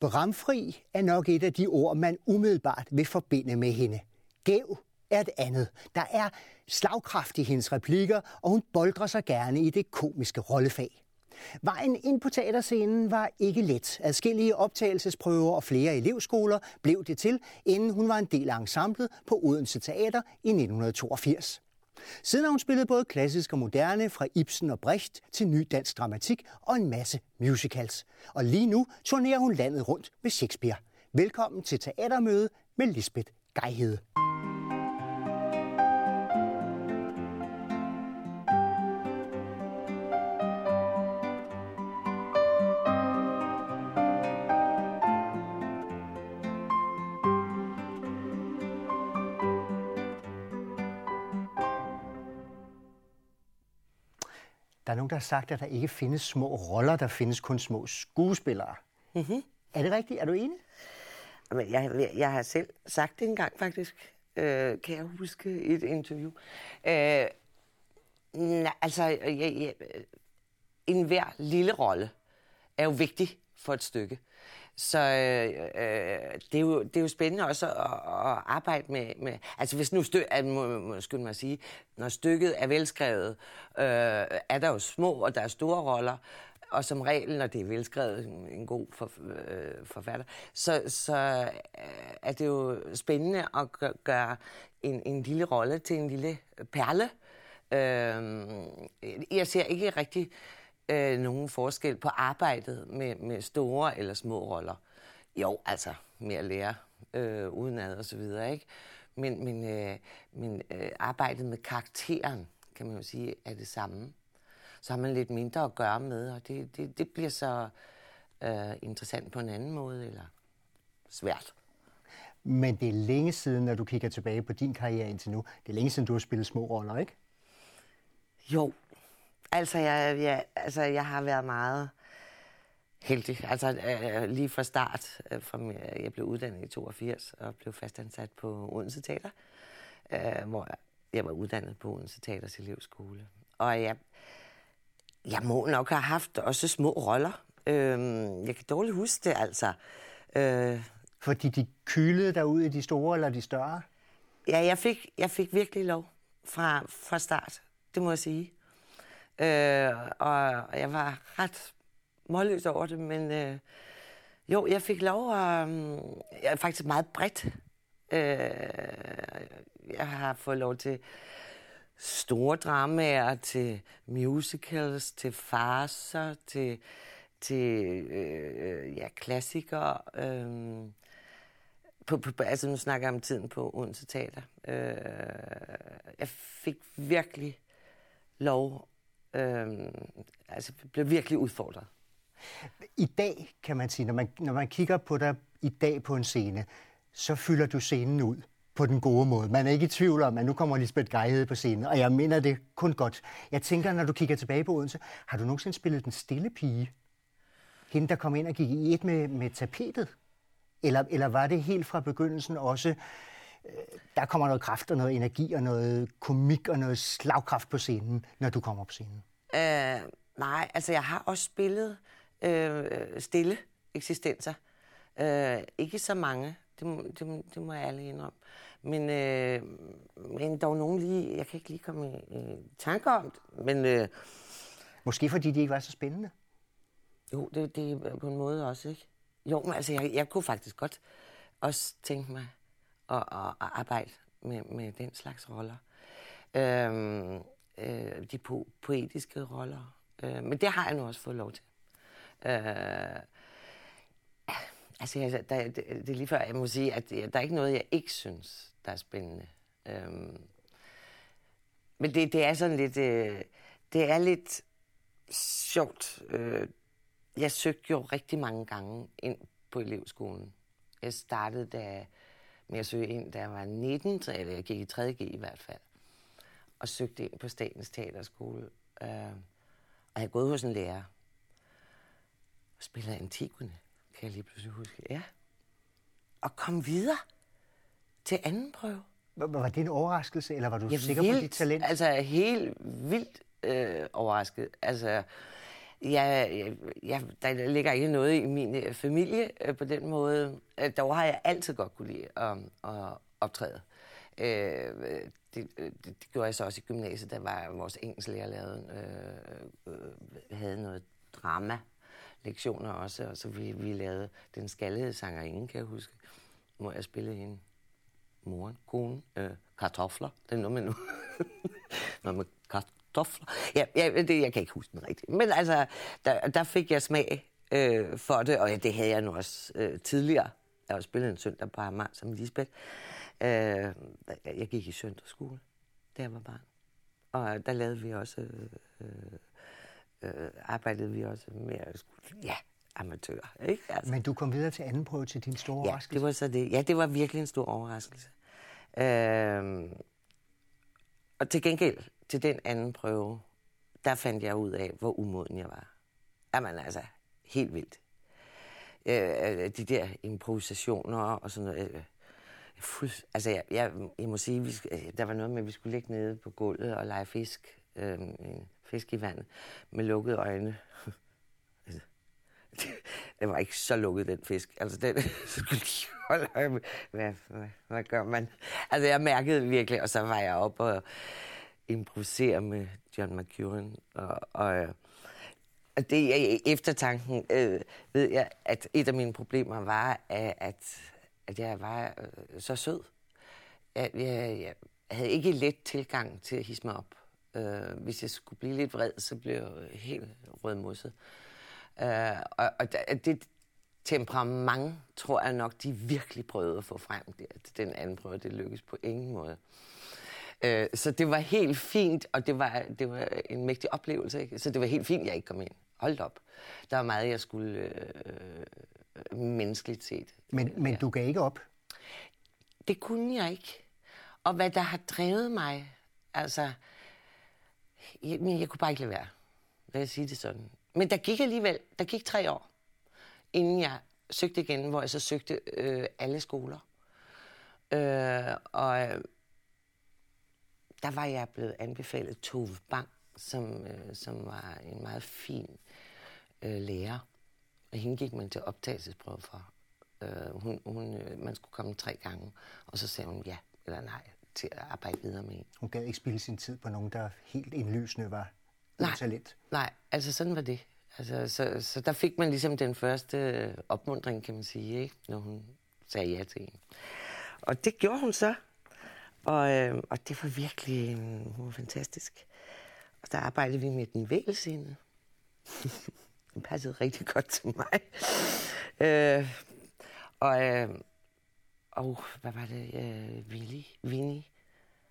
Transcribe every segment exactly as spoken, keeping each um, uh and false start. Bramfri er nok et af de ord, man umiddelbart vil forbinde med hende. Gæv er et andet. Der er slagkraft i hendes replikker, og hun boldrer sig gerne i det komiske rollefag. Vejen ind på teaterscenen var ikke let. Adskillige optagelsesprøver og flere elevskoler blev det til, inden hun var en del af ensemblet på Odense Teater i nitten toogfirs. Siden har hun spillet både klassisk og moderne, fra Ibsen og Brecht til ny dansk dramatik og en masse musicals. Og lige nu turnerer hun landet rundt med Shakespeare. Velkommen til Teatermøde med Lisbeth Gajhede. Der er nogen, der har sagt, at der ikke findes små roller, der findes kun små skuespillere. Mm-hmm. Er det rigtigt? Er du enig? Jamen, jeg, jeg har selv sagt det engang faktisk, øh, kan jeg huske et interview. Øh, nej, altså, jeg, jeg, enhver lille rolle er jo vigtig for et stykke. Så øh, det, er jo, det er jo spændende også at, at arbejde med, med... Altså hvis nu stø, at, må, må, skyld mig at sige, når stykket er velskrevet, øh, er der jo små og der er store roller, og som regel, når det er velskrevet, en, en god for, øh, forfatter, så, så øh, er det jo spændende at gøre, gøre en, en lille rolle til en lille perle. Øh, jeg ser ikke rigtig... Øh, nogen forskel på arbejdet med, med store eller små roller. Jo, altså mere at lære øh, udenad og så videre, ikke? Men, men, øh, men øh, arbejdet med karakteren, kan man jo sige, er det samme. Så har man lidt mindre at gøre med, og det, det, det bliver så øh, interessant på en anden måde, eller svært. Men det er længe siden, når du kigger tilbage på din karriere indtil nu, det er længe siden, du har spillet små roller, ikke? Jo. Altså jeg, jeg, altså, jeg har været meget heldig. Altså, øh, lige fra start, øh, fra, jeg blev uddannet i toogfirs og blev fastansat på Odense Teater, øh, hvor jeg var uddannet på Odense Teaters elevskole. Og jeg, jeg må nok have haft også små roller. Øh, jeg kan dårligt huske det, altså. Øh, Fordi de kylede derude i de store eller de større? Ja, jeg fik, jeg fik virkelig lov fra, fra start, det må jeg sige. Øh, og jeg var ret målløs over det, men øh, jo, jeg fik lov at... Øh, jeg er faktisk meget bredt. Øh, jeg har fået lov til store dramaer, til musicals, til farcer, til, til øh, ja, klassikere. Øh, på, på, altså, nu snakker jeg om tiden på Odense Teater. Øh, jeg fik virkelig lov... Øhm, altså blev virkelig udfordret. I dag, kan man sige, når man, når man kigger på dig i dag på en scene, så fylder du scenen ud på den gode måde. Man er ikke i tvivl om, at nu kommer Lisbeth Gajhede på scenen, og jeg mener det kun godt. Jeg tænker, når du kigger tilbage på Odense, har du nogensinde spillet den stille pige? Hende, der kom ind og gik i et med, med tapetet? Eller, eller var det helt fra begyndelsen også, øh, der kommer noget kraft og noget energi og noget komik og noget slagkraft på scenen, når du kommer på scenen? Øh, nej, altså jeg har også spillet øh, stille eksistenser. Øh, ikke så mange, det må, det, det må jeg ærlig indrømme. Men, øh, men dog nogen lige, jeg kan ikke lige komme i, i tanker om det. Men, øh, Måske fordi de ikke var så spændende? Jo, det, det er på en måde også, ikke? Jo, men altså jeg, jeg kunne faktisk godt også tænke mig at, at arbejde med, med den slags roller. Øh, de po- poetiske roller. Øh, men det har jeg nu også fået lov til. Øh, altså, jeg, der, det, det er lige før, jeg må sige, at der er ikke noget, jeg ikke synes, der er spændende. Øh, men det, det er sådan lidt... Øh, det er lidt sjovt. Øh, jeg søgte jo rigtig mange gange ind på elevskolen. Jeg startede da, med at søge ind, da jeg var nitten, så jeg gik i tredje G i hvert fald. Og søgte ind på Statens Teaterskole. Øh, og jeg gået hos en lærer. Og spillede Antigone, kan jeg lige pludselig huske. Ja. Og kom videre til anden prøve. Var det en overraskelse, eller var du sikker på dit talent? Altså helt vildt overrasket. Altså, Jeg, jeg, der ligger ikke noget i min familie på den måde. Dog har jeg altid godt kunne lide at, at optræde. Det, det, det gjorde jeg så også i gymnasiet, der var vores engelsklærer lavede, øh, øh, havde noget drama-lektioner også, og så vi, vi lavede Den skaldede sangerinde, kan jeg huske, hvor jeg spillede hende. Moren, konen, øh, kartofler, det er noget med nu. Noget med kartofler. Ja, ja, det, jeg kan ikke huske den rigtigt, men altså, der, der fik jeg smag øh, for det, og ja, det havde jeg nu også øh, tidligere. Jeg har spillet en søndag på Amager som Lisbeth. Øh, jeg gik i søndagsskole, da jeg var barn. Og der lavede vi også, øh, øh, arbejdede vi også med ja, amatører. Ikke? Altså. Men du kom videre til anden prøve til din store ja, overraskelse? Det var så det. Ja, det var virkelig en stor overraskelse. Øh, og til gengæld, til den anden prøve, der fandt jeg ud af, hvor umoden jeg var. Jamen altså, helt vildt. Øh, de der improvisationer og sådan noget. Øh, fuld, altså, jeg, jeg, jeg må sige, vi, der var noget med, at vi skulle ligge nede på gulvet og lege fisk. Øh, fisk i vandet med lukkede øjne. Den var ikke så lukket, den fisk. Altså, den skulle lige holde øje med. Hvad, hvad, hvad gør man? Altså, jeg mærkede virkelig, og så var jeg op og improvisere med John McEwan og... og Og det er eftertanken, øh, ved jeg, at et af mine problemer var, at, at jeg var øh, så sød. Jeg, jeg, jeg havde ikke let tilgang til at hisse mig op. Øh, hvis jeg skulle blive lidt vred, så blev jeg helt rødmosset. Øh, og og det temperament, tror jeg nok, de virkelig prøvede at få frem. Det, den anden prøve, det lykkedes på ingen måde. Øh, så det var helt fint, og det var, det var en mægtig oplevelse, ikke? Så det var helt fint, jeg ikke kom ind. Hold op. Der var meget, jeg skulle øh, menneskeligt set. Men, men ja. Du gav ikke op? Det kunne jeg ikke. Og hvad der har drevet mig, altså... Jeg, jeg kunne bare ikke lade være, lad jeg sige det sådan. Men der gik alligevel, der gik tre år, inden jeg søgte igen, hvor jeg så søgte øh, alle skoler. Øh, og... Der var jeg blevet anbefalet Tove Bang, som, øh, som var en meget fin øh, lærer. Og hende gik man til optagelsesprøve for. Øh, hun, hun, øh, man skulle komme tre gange, og så sagde hun ja eller nej til at arbejde videre med hende. Hun gad ikke spilde sin tid på nogen, der helt indlysende var nej, talent. Nej, altså sådan var det. Altså, så, så der fik man ligesom den første opmuntring, kan man sige, ikke? Når hun sagde ja til hende. Og det gjorde hun så. Og, øh, og det var virkelig øh, fantastisk. Og der arbejdede vi med den vægelsinde. Den passede rigtig godt til mig. øh, og, øh, og hvad var det? Øh, Willy? Winnie?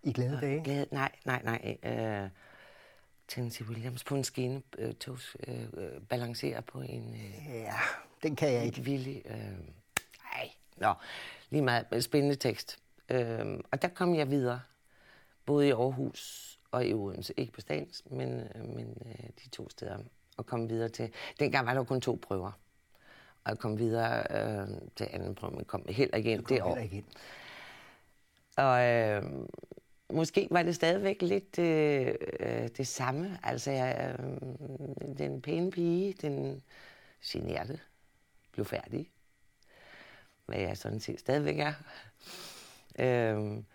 I glade og, dage? Glade, nej, nej, nej. Øh, Tennessee Williams på en skene øh, togs, øh, balancerer på en... Øh, ja, den kan jeg ikke. Willy. Øh, nej, nå. Lige meget spændende tekst. Øhm, og der kom jeg videre, både i Aarhus og i Odense. Ikke på Statens, men, men øh, de to steder. Og kom videre til... Dengang var der kun to prøver. Og jeg kom videre øh, til anden prøve, men kom heller ikke ind det år. Ind. Og øh, måske var det stadigvæk lidt øh, øh, det samme. Altså, jeg, øh, den pæne pige, den generede, blev færdig. Hvad jeg sådan set stadigvæk er. Øhm,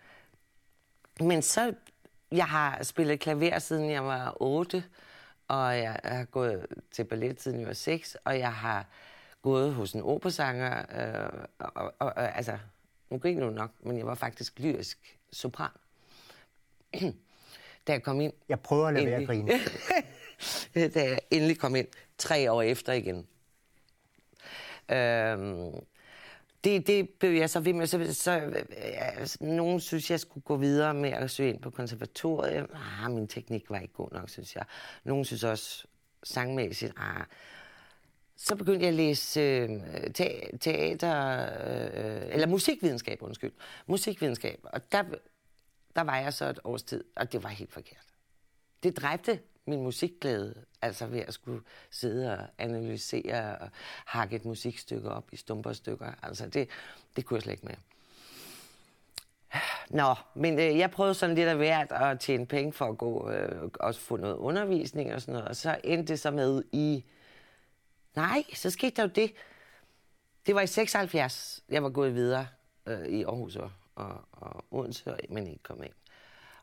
men så, jeg har spillet klaver siden jeg var otte, og jeg har gået til ballet siden jeg var seks, og jeg har gået hos en operasanger, øh, og, og, og altså, nu gik det nok, men jeg var faktisk lyrisk sopran, da jeg kom ind. Jeg prøver at lade være at grine. Da jeg endelig kom ind, tre år efter igen. Øhm, Det, det blev jeg så ved med. Så, så, ja, nogen synes, jeg skulle gå videre med at søge ind på konservatoriet. Ah, min teknik var ikke god nok, synes jeg. Nogen synes også sangmæssigt. Ah. Så begyndte jeg at læse øh, te- teater... Øh, eller musikvidenskab, undskyld. Musikvidenskab. Og der, der var jeg så et års tid, og det var helt forkert. Det dræbte min musikglæde, altså ved at skulle sidde og analysere og hakke et musikstykke op i stumperstykker. Altså det, det kunne jeg slet ikke mere. Nå, men øh, jeg prøvede sådan lidt af hvert at tjene penge for at gå øh, og få noget undervisning og sådan noget. Og så endte det så med i... Nej, så skete der jo det. Det var i seksoghalvfjerds, jeg var gået videre øh, i Aarhus og, og, og Odense, og, men ikke kom ind.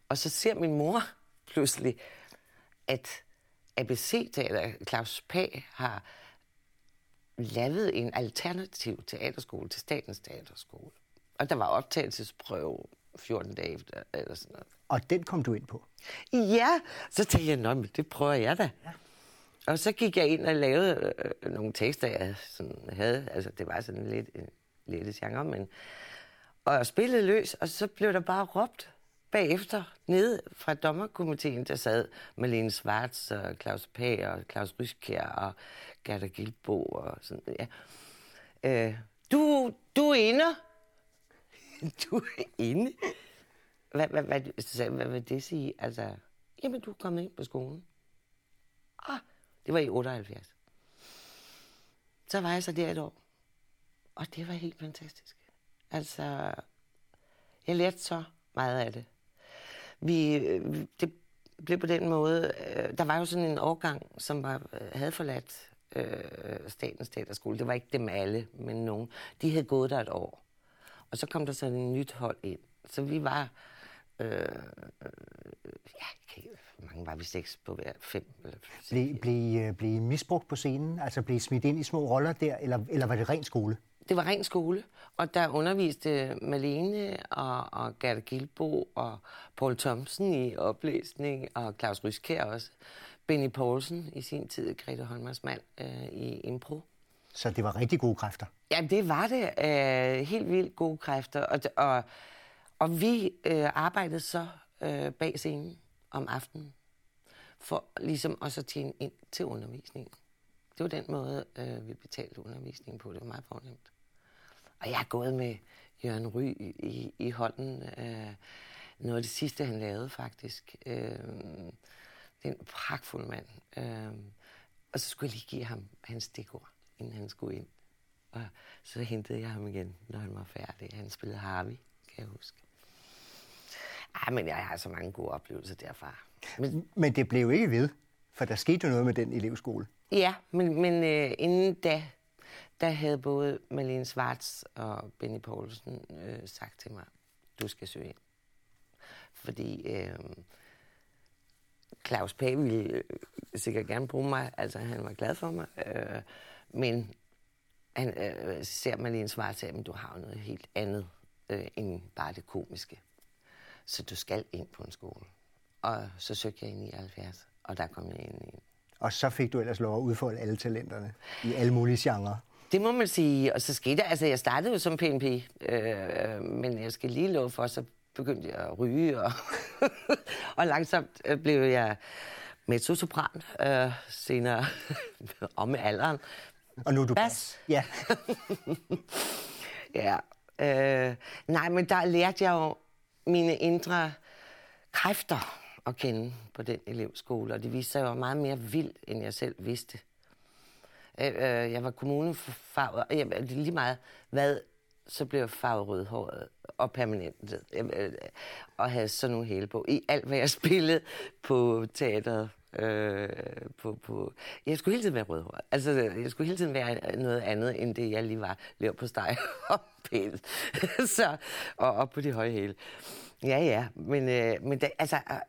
Og så ser min mor pludselig, at A B C-teater, Klaus Pagh, har lavet en alternativ teaterskole til Statens Teaterskole. Og der var optagelsesprøve fjorten dage efter, eller sådan noget. Og den kom du ind på? Ja, så tænkte jeg, nå, men det prøver jeg da. Ja. Og så gik jeg ind og lavede øh, nogle tekster, jeg sådan havde. Altså, det var sådan lidt en lette genre, men... Og jeg spillede løs, og så blev der bare råbt bagefter, nede fra dommerkomiteen, der sad Malene Schwarz og Klaus Pagh og Claus Ryskjær og Gerda Gilbo og sådan, ja. Øh, du, du er inde. Du er inde? Hvad, hvad, hvad, hvad, hvad vil det sige? Altså, jamen, du er kommet ind på skolen. Ah, det var i otteoghalvfjerds. Så var jeg så der et år. Og det var helt fantastisk. Altså, jeg lærte så meget af det. Vi, det blev på den måde... Øh, der var jo sådan en årgang, som var, havde forladt øh, Statens Teaterskole. Det var ikke dem alle, men nogen. De havde gået der et år. Og så kom der sådan et nyt hold ind. Så vi var... Øh, øh, ja, okay. Mange var vi seks på hver fem. Eller blev, blev, blev misbrugt på scenen? Altså blev smidt ind i små roller der? Eller, eller var det ren skole? Det var ren skole. Og der underviste Malene og, og Gerda Gilbo og Poul Thomsen i oplæsning. Og Claus Ryskjær også. Benny Poulsen i sin tid, Grete Holmers mand, øh, i impro. Så det var rigtig gode kræfter? Ja, det var det. Øh, helt vildt gode kræfter. Og, og, og vi øh, arbejdede så øh, bag scenen om aftenen, for ligesom også at tjene ind til undervisningen. Det var den måde, øh, vi betalte undervisningen på. Det var meget fornemt. Og jeg har gået med Jørgen Ry i, i hånden. Øh, noget af det sidste, han lavede faktisk. Øh, det er en pragtfuld mand. Øh, og så skulle jeg lige give ham hans stikord, inden han skulle ind. Og så hentede jeg ham igen, når han var færdig. Han spillede Harvey, kan jeg huske. Ah, men jeg har så mange gode oplevelser derfra. Men, men det blev ikke ved, for der skete jo noget med den elevskole. Ja, men, men øh, inden da, der havde både Malene Schwarz og Benny Poulsen øh, sagt til mig, du skal søge ind. Fordi øh, Klaus Pagh ville sikkert gerne bruge mig, altså han var glad for mig, øh, men han øh, ser Malene Schwarz til, at du har noget helt andet øh, end bare det komiske. Så du skal ind på en skole. Og så søgte jeg ind i nioghalvfjerds, og der kom jeg ind i. Og så fik du ellers lov at udfolde alle talenterne i alle mulige genrer. Det må man sige. Og så skete der, altså jeg startede jo som P N P, øh, men jeg skal lige love for, så begyndte jeg at ryge, og, og langsomt blev jeg mezzosopran, øh, senere om med alderen. Og nu er du bas. Ja. Ja. Øh, nej, men der lærte jeg jo mine indre kræfter at kende på den elevskole, og det viste sig, at jeg var meget mere vild, end jeg selv vidste. Øh, øh, jeg var kommunefarvet, og jeg, lige meget hvad, så blev jeg farvet rødhåret og permanent, øh, og havde sådan nogle hæle på i alt, hvad jeg spillede på teateret. Øh, på, på. Jeg skulle hele tiden være rødhåret. Altså, jeg skulle hele tiden være noget andet, end det, jeg lige var. Lev på steg og pæl. Så, og op på de høje hæle. Ja, ja. Men, øh, men da, altså, at,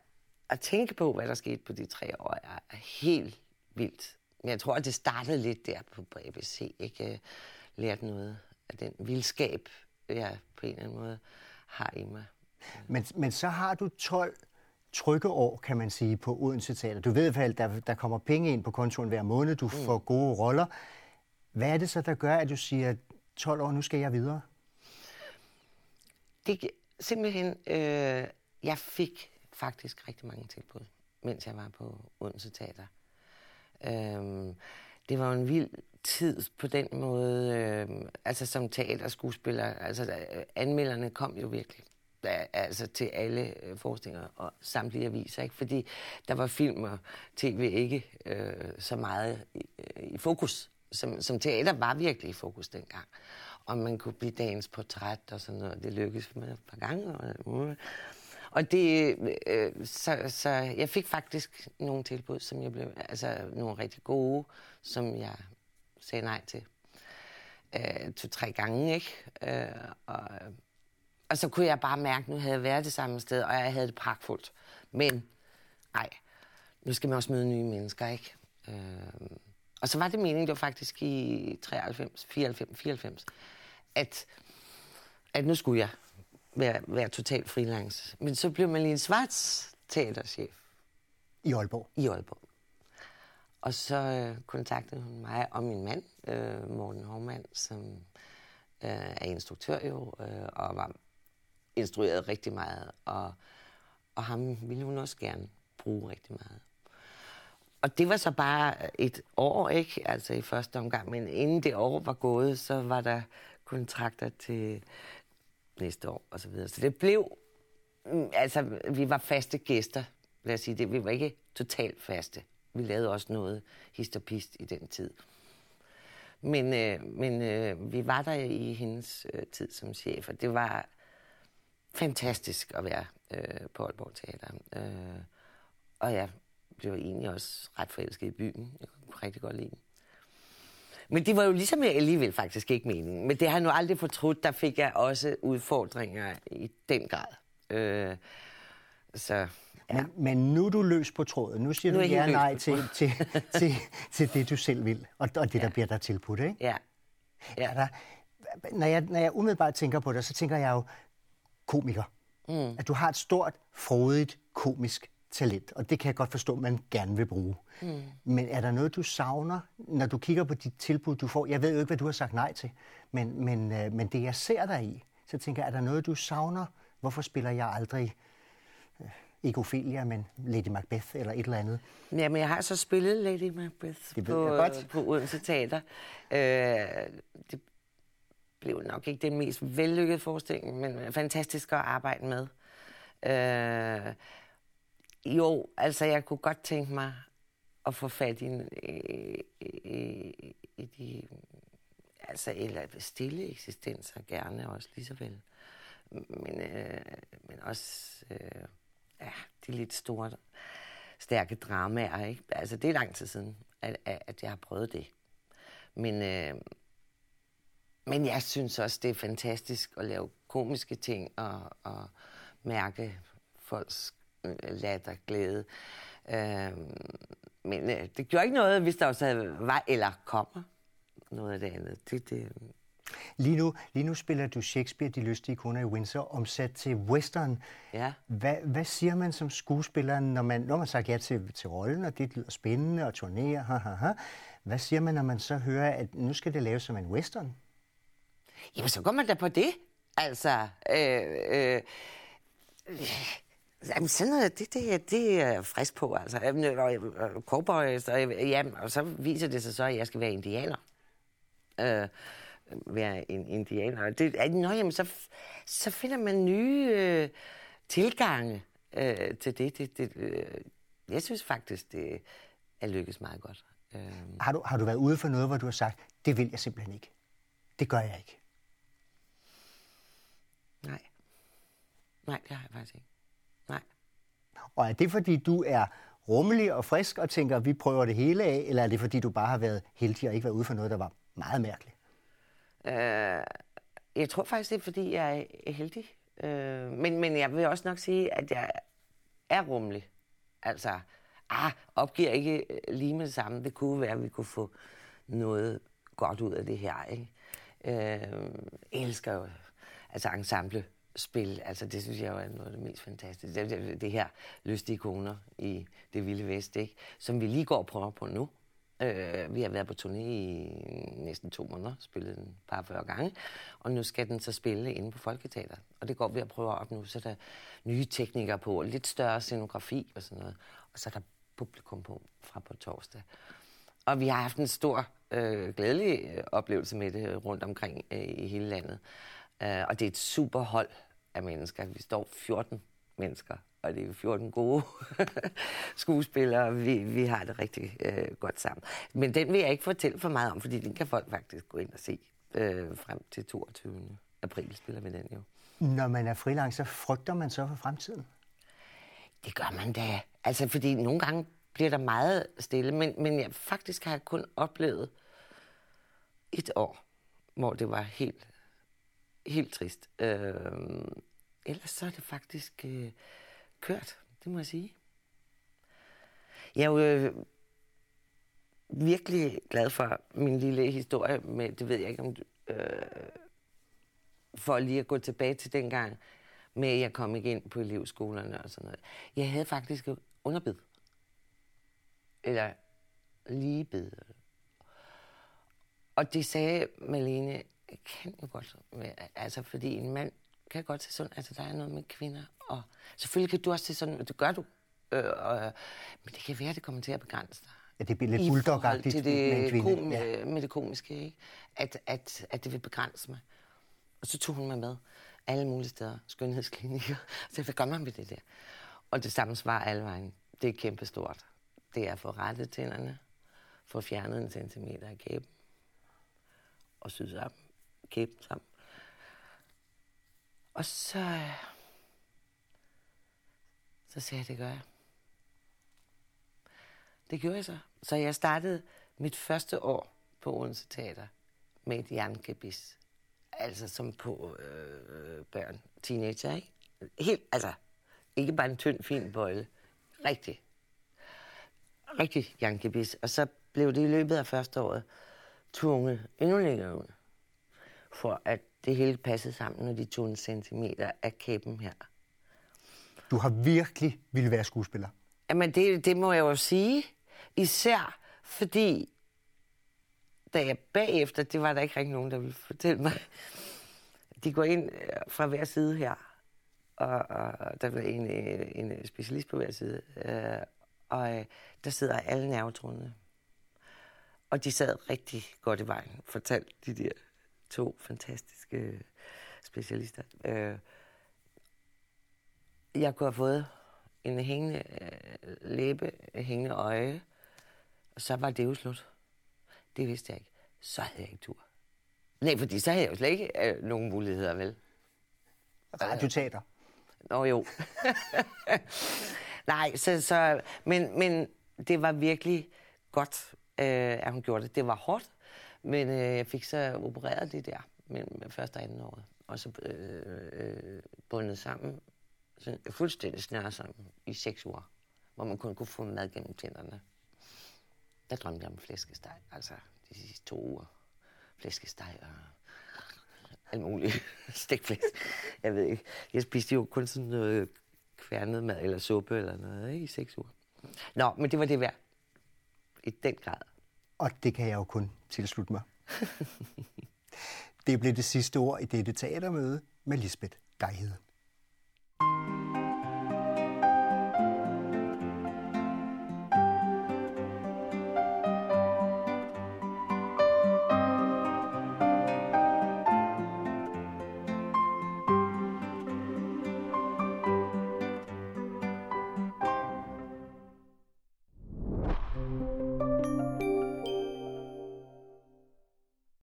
at tænke på, hvad der skete på de tre år, er, er helt vildt. Men jeg tror, at det startede lidt der på A B C. Ikke? Lærte noget af den vildskab, jeg på en eller anden måde har i mig. Men, men så har du tolv trygge år, kan man sige, på Odense Teater. Du ved i hvert fald, der, der kommer penge ind på kontoen hver måned, du mm. får gode roller. Hvad er det så, der gør, at du siger, tolv år, nu skal jeg videre? Det simpelthen, øh, jeg fik faktisk rigtig mange tilbud, mens jeg var på Odense Teater. Øh, det var en vild tid på den måde, øh, altså som teaterskuespiller, altså der, anmelderne kom jo virkelig. Altså til alle forestillinger og samtlige aviser, ikke? Fordi der var film og tv ikke øh, så meget i, øh, i fokus, som, som teater var virkelig i fokus dengang. om man kunne blive dagens portræt og sådan noget. Det lykkedes mig et par gange. Og, og det, øh, så, så jeg fik faktisk nogle tilbud, som jeg blev, altså nogle rigtig gode, som jeg sagde nej til. Øh, to-tre gange, ikke? Øh, og, og så kunne jeg bare mærke, at nu havde jeg været det samme sted, og jeg havde det pragtfuldt. Men, nej, nu skal man også møde nye mennesker, ikke? Øh, og så var det meningen, det var faktisk i treoghalvfems, fireoghalvfems, fireoghalvfems, at, at nu skulle jeg være, være totalt freelance. Men så blev Malene Schwarz teaterchef. I Aalborg? I Aalborg. Og så øh, kontaktede hun mig og min mand, øh, Morten Hormand, som øh, er instruktør jo, øh, og var instrueret rigtig meget. Og, og ham ville hun også gerne bruge rigtig meget. Og det var så bare et år, ikke? Altså i første omgang. Men inden det år var gået, så var der kontrakter til næste år og så videre. Så det blev... Altså, vi var faste gæster, lad os sige det. Vi var ikke totalt faste. Vi lavede også noget hist og pist i den tid. Men, øh, men øh, vi var der i hendes øh, tid som chef, og det var fantastisk at være øh, på Aalborg Teater. Øh, og jeg blev egentlig også ret forelsket i byen. Jeg kunne rigtig godt lide den. Men det var jo ligesom jeg alligevel faktisk ikke meningen. Men det har jeg nu aldrig fortrudt. Der fik jeg også udfordringer i den grad. Øh, så... Ja. Men, men nu er du løs på tråden. Nu siger nu du ja nej til, til, til, til det, du selv vil, og, og det, ja. Der bliver der tilbudt, ikke? Ja. Ja. Er der, når, jeg, når jeg umiddelbart tænker på det, så tænker jeg jo komiker. Mm. At du har et stort, frodigt, komisk talent, og det kan jeg godt forstå, man gerne vil bruge. Mm. Men er der noget, du savner, når du kigger på de tilbud, du får? Jeg ved jo ikke, hvad du har sagt nej til, men, men, men det, jeg ser dig i, så tænker jeg, er der noget, du savner? Hvorfor spiller jeg aldrig... Egofilia, men Lady Macbeth eller et eller andet. Jamen, jeg har så spillet Lady Macbeth på, på Odense Teater. Øh, det blev nok ikke den mest vellykkede forestilling, men fantastisk at arbejde med. Øh, jo, altså, jeg kunne godt tænke mig at få fat i, i, i, i de... Altså, eller stille eksistenser gerne også, lige så vel. Men, øh, men også... Øh, Ja, de lidt store, stærke dramaer, ikke? Altså, det er lang tid siden, at, at jeg har prøvet det. Men, øh, men jeg synes også, det er fantastisk at lave komiske ting og, og mærke folks latter, glæde. Øh, men øh, det gjorde ikke noget, hvis der også var eller kommer noget af det andet. Det, det Lige nu, lige nu spiller du Shakespeare, De lystige koner i Windsor, omsat til western. Ja. Hva, hvad siger man som skuespiller, når man, når man sagt ja til, til rollen, og det lyder spændende, og turnerer, ha, ha, ha. Hvad siger man, når man så hører, at nu skal det laves som en western? Jamen, så går man da på det. Altså, øh, øh, øh, jamen, sådan noget, det, det, det er jeg frisk på, altså. Cowboys, og, jamen, og så viser det sig så, at jeg skal være indianer. Øh, være en indianer. Det, at, nå, jamen, så, så finder man nye øh, tilgange øh, til det. det, det øh, jeg synes faktisk, det er lykkes meget godt. Øh. Har, du, har du været ude for noget, hvor du har sagt, det vil jeg simpelthen ikke? Det gør jeg ikke. Nej. Nej, det har jeg faktisk ikke. Nej. Og er det, fordi du er rummelig og frisk og tænker, vi prøver det hele af, eller er det, fordi du bare har været heldig og ikke været ude for noget, der var meget mærkeligt? Jeg tror faktisk, det er, fordi jeg er heldig. Men, men jeg vil også nok sige, at jeg er rummelig. Altså, ah, opgiver ikke lige med det samme. Det kunne være, at vi kunne få noget godt ud af det her, ikke? Jeg elsker jo altså ensemblespil. Altså, det synes jeg jo er noget af det mest fantastiske. Det, det her lystige koner i det vilde vest, ikke? Som vi lige går og prøver på nu. Vi har været på turné i næsten to måneder, spillet den par fyrre gange, og nu skal den så spille inde på Folketeatret. Og det går vi at prøve op nu, så der er nye teknikker på, lidt større scenografi og sådan noget. Og så er der publikum på fra på torsdag. Og vi har haft en stor øh, glædelig oplevelse med det rundt omkring øh, i hele landet. Øh, og det er et super hold af mennesker. Vi står fjorten mennesker. Og det er fjorten gode skuespillere, vi, vi har det rigtig øh, godt sammen. Men den vil jeg ikke fortælle for meget om, fordi den kan folk faktisk gå ind og se øh, frem til toogtyvende april spiller vi den jo. Når man er freelancer, frygter man så for fremtiden? Det gør man da. Altså, fordi nogle gange bliver der meget stille, men, men jeg faktisk har jeg kun oplevet et år, hvor det var helt, helt trist. Øh, ellers så er det faktisk øh, kørt, det må jeg sige. Jeg er jo øh, virkelig glad for min lille historie med, det ved jeg ikke om du, øh, for lige at gå tilbage til dengang, med at jeg kom ikke ind på elevskolerne og sådan noget. Jeg havde faktisk underbid. Eller ligebid. Og det sagde Malene, kan jo godt, altså fordi en mand kan godt se sådan, altså der er noget med kvinder, og selvfølgelig kan du også se sådan, det gør du, øh, og, men det kan være, det kommer til at begrænse dig. Ja, det bliver lidt bulldog-agtigt med en kvinde. Kom, ja. Med det komiske, ikke? At, at, at det vil begrænse mig. Og så tog hun mig med. Alle mulige steder. Skønhedsklinikker. Så hvad gør man ved det der? Og det samme svar alle vejen. Det er kæmpestort. Det er at få rettet tænderne, få fjernet en centimeter af kæben, og syde sammen, kæben sammen. Og så... Så sagde jeg, det gør jeg. Det gjorde jeg så. Så jeg startede mit første år på Odense Teater med et jerngebis. Altså som på øh, børn, teenager, ikke? Helt, altså, ikke bare en tynd, fin bøjle. Rigtig. Rigtig jankkebis. Og så blev det i løbet af første året tvunget endnu længere ud. For at det hele passede sammen, når de tog en centimeter af kæben her. Du har virkelig ville være skuespiller. Jamen, det, det må jeg jo sige. Især fordi... da jeg bagefter, det var der ikke rigtig nogen, der ville fortælle mig. De går ind fra hver side her, og, og der er en, en specialist på hver side, øh, og der sidder alle nervetrådene. Og de sad rigtig godt i vejen, fortalte de der to fantastiske specialister. Øh, jeg kunne have fået en hængende læbe, hængende øje, og så var det jo slut. Det vidste jeg ikke. Så havde jeg ikke tur. Nej, fordi så havde jeg jo slet ikke øh, nogen muligheder, vel? Radioteater. Nå jo. Nej, så... så men, men det var virkelig godt, øh, at hun gjorde det. Det var hårdt, men øh, jeg fik så opereret det der mellem første og anden året. Og så øh, øh, bundet sammen, sådan, fuldstændig snære sammen, i seks uger. Hvor man kun kunne få mad gennem tænderne. Jeg drømte om flæskesteg, altså de sidste to uger. Flæskesteg og alt muligt. Stikflæsk, jeg ved ikke. Jeg spiste jo kun sådan noget kværnet mad eller suppe eller noget, ikke? I seks uger. Nå, men det var det værd. I den grad. Og det kan jeg jo kun tilslutte mig. Det blev det sidste ord i dette teatermøde med Lisbeth Gajhede.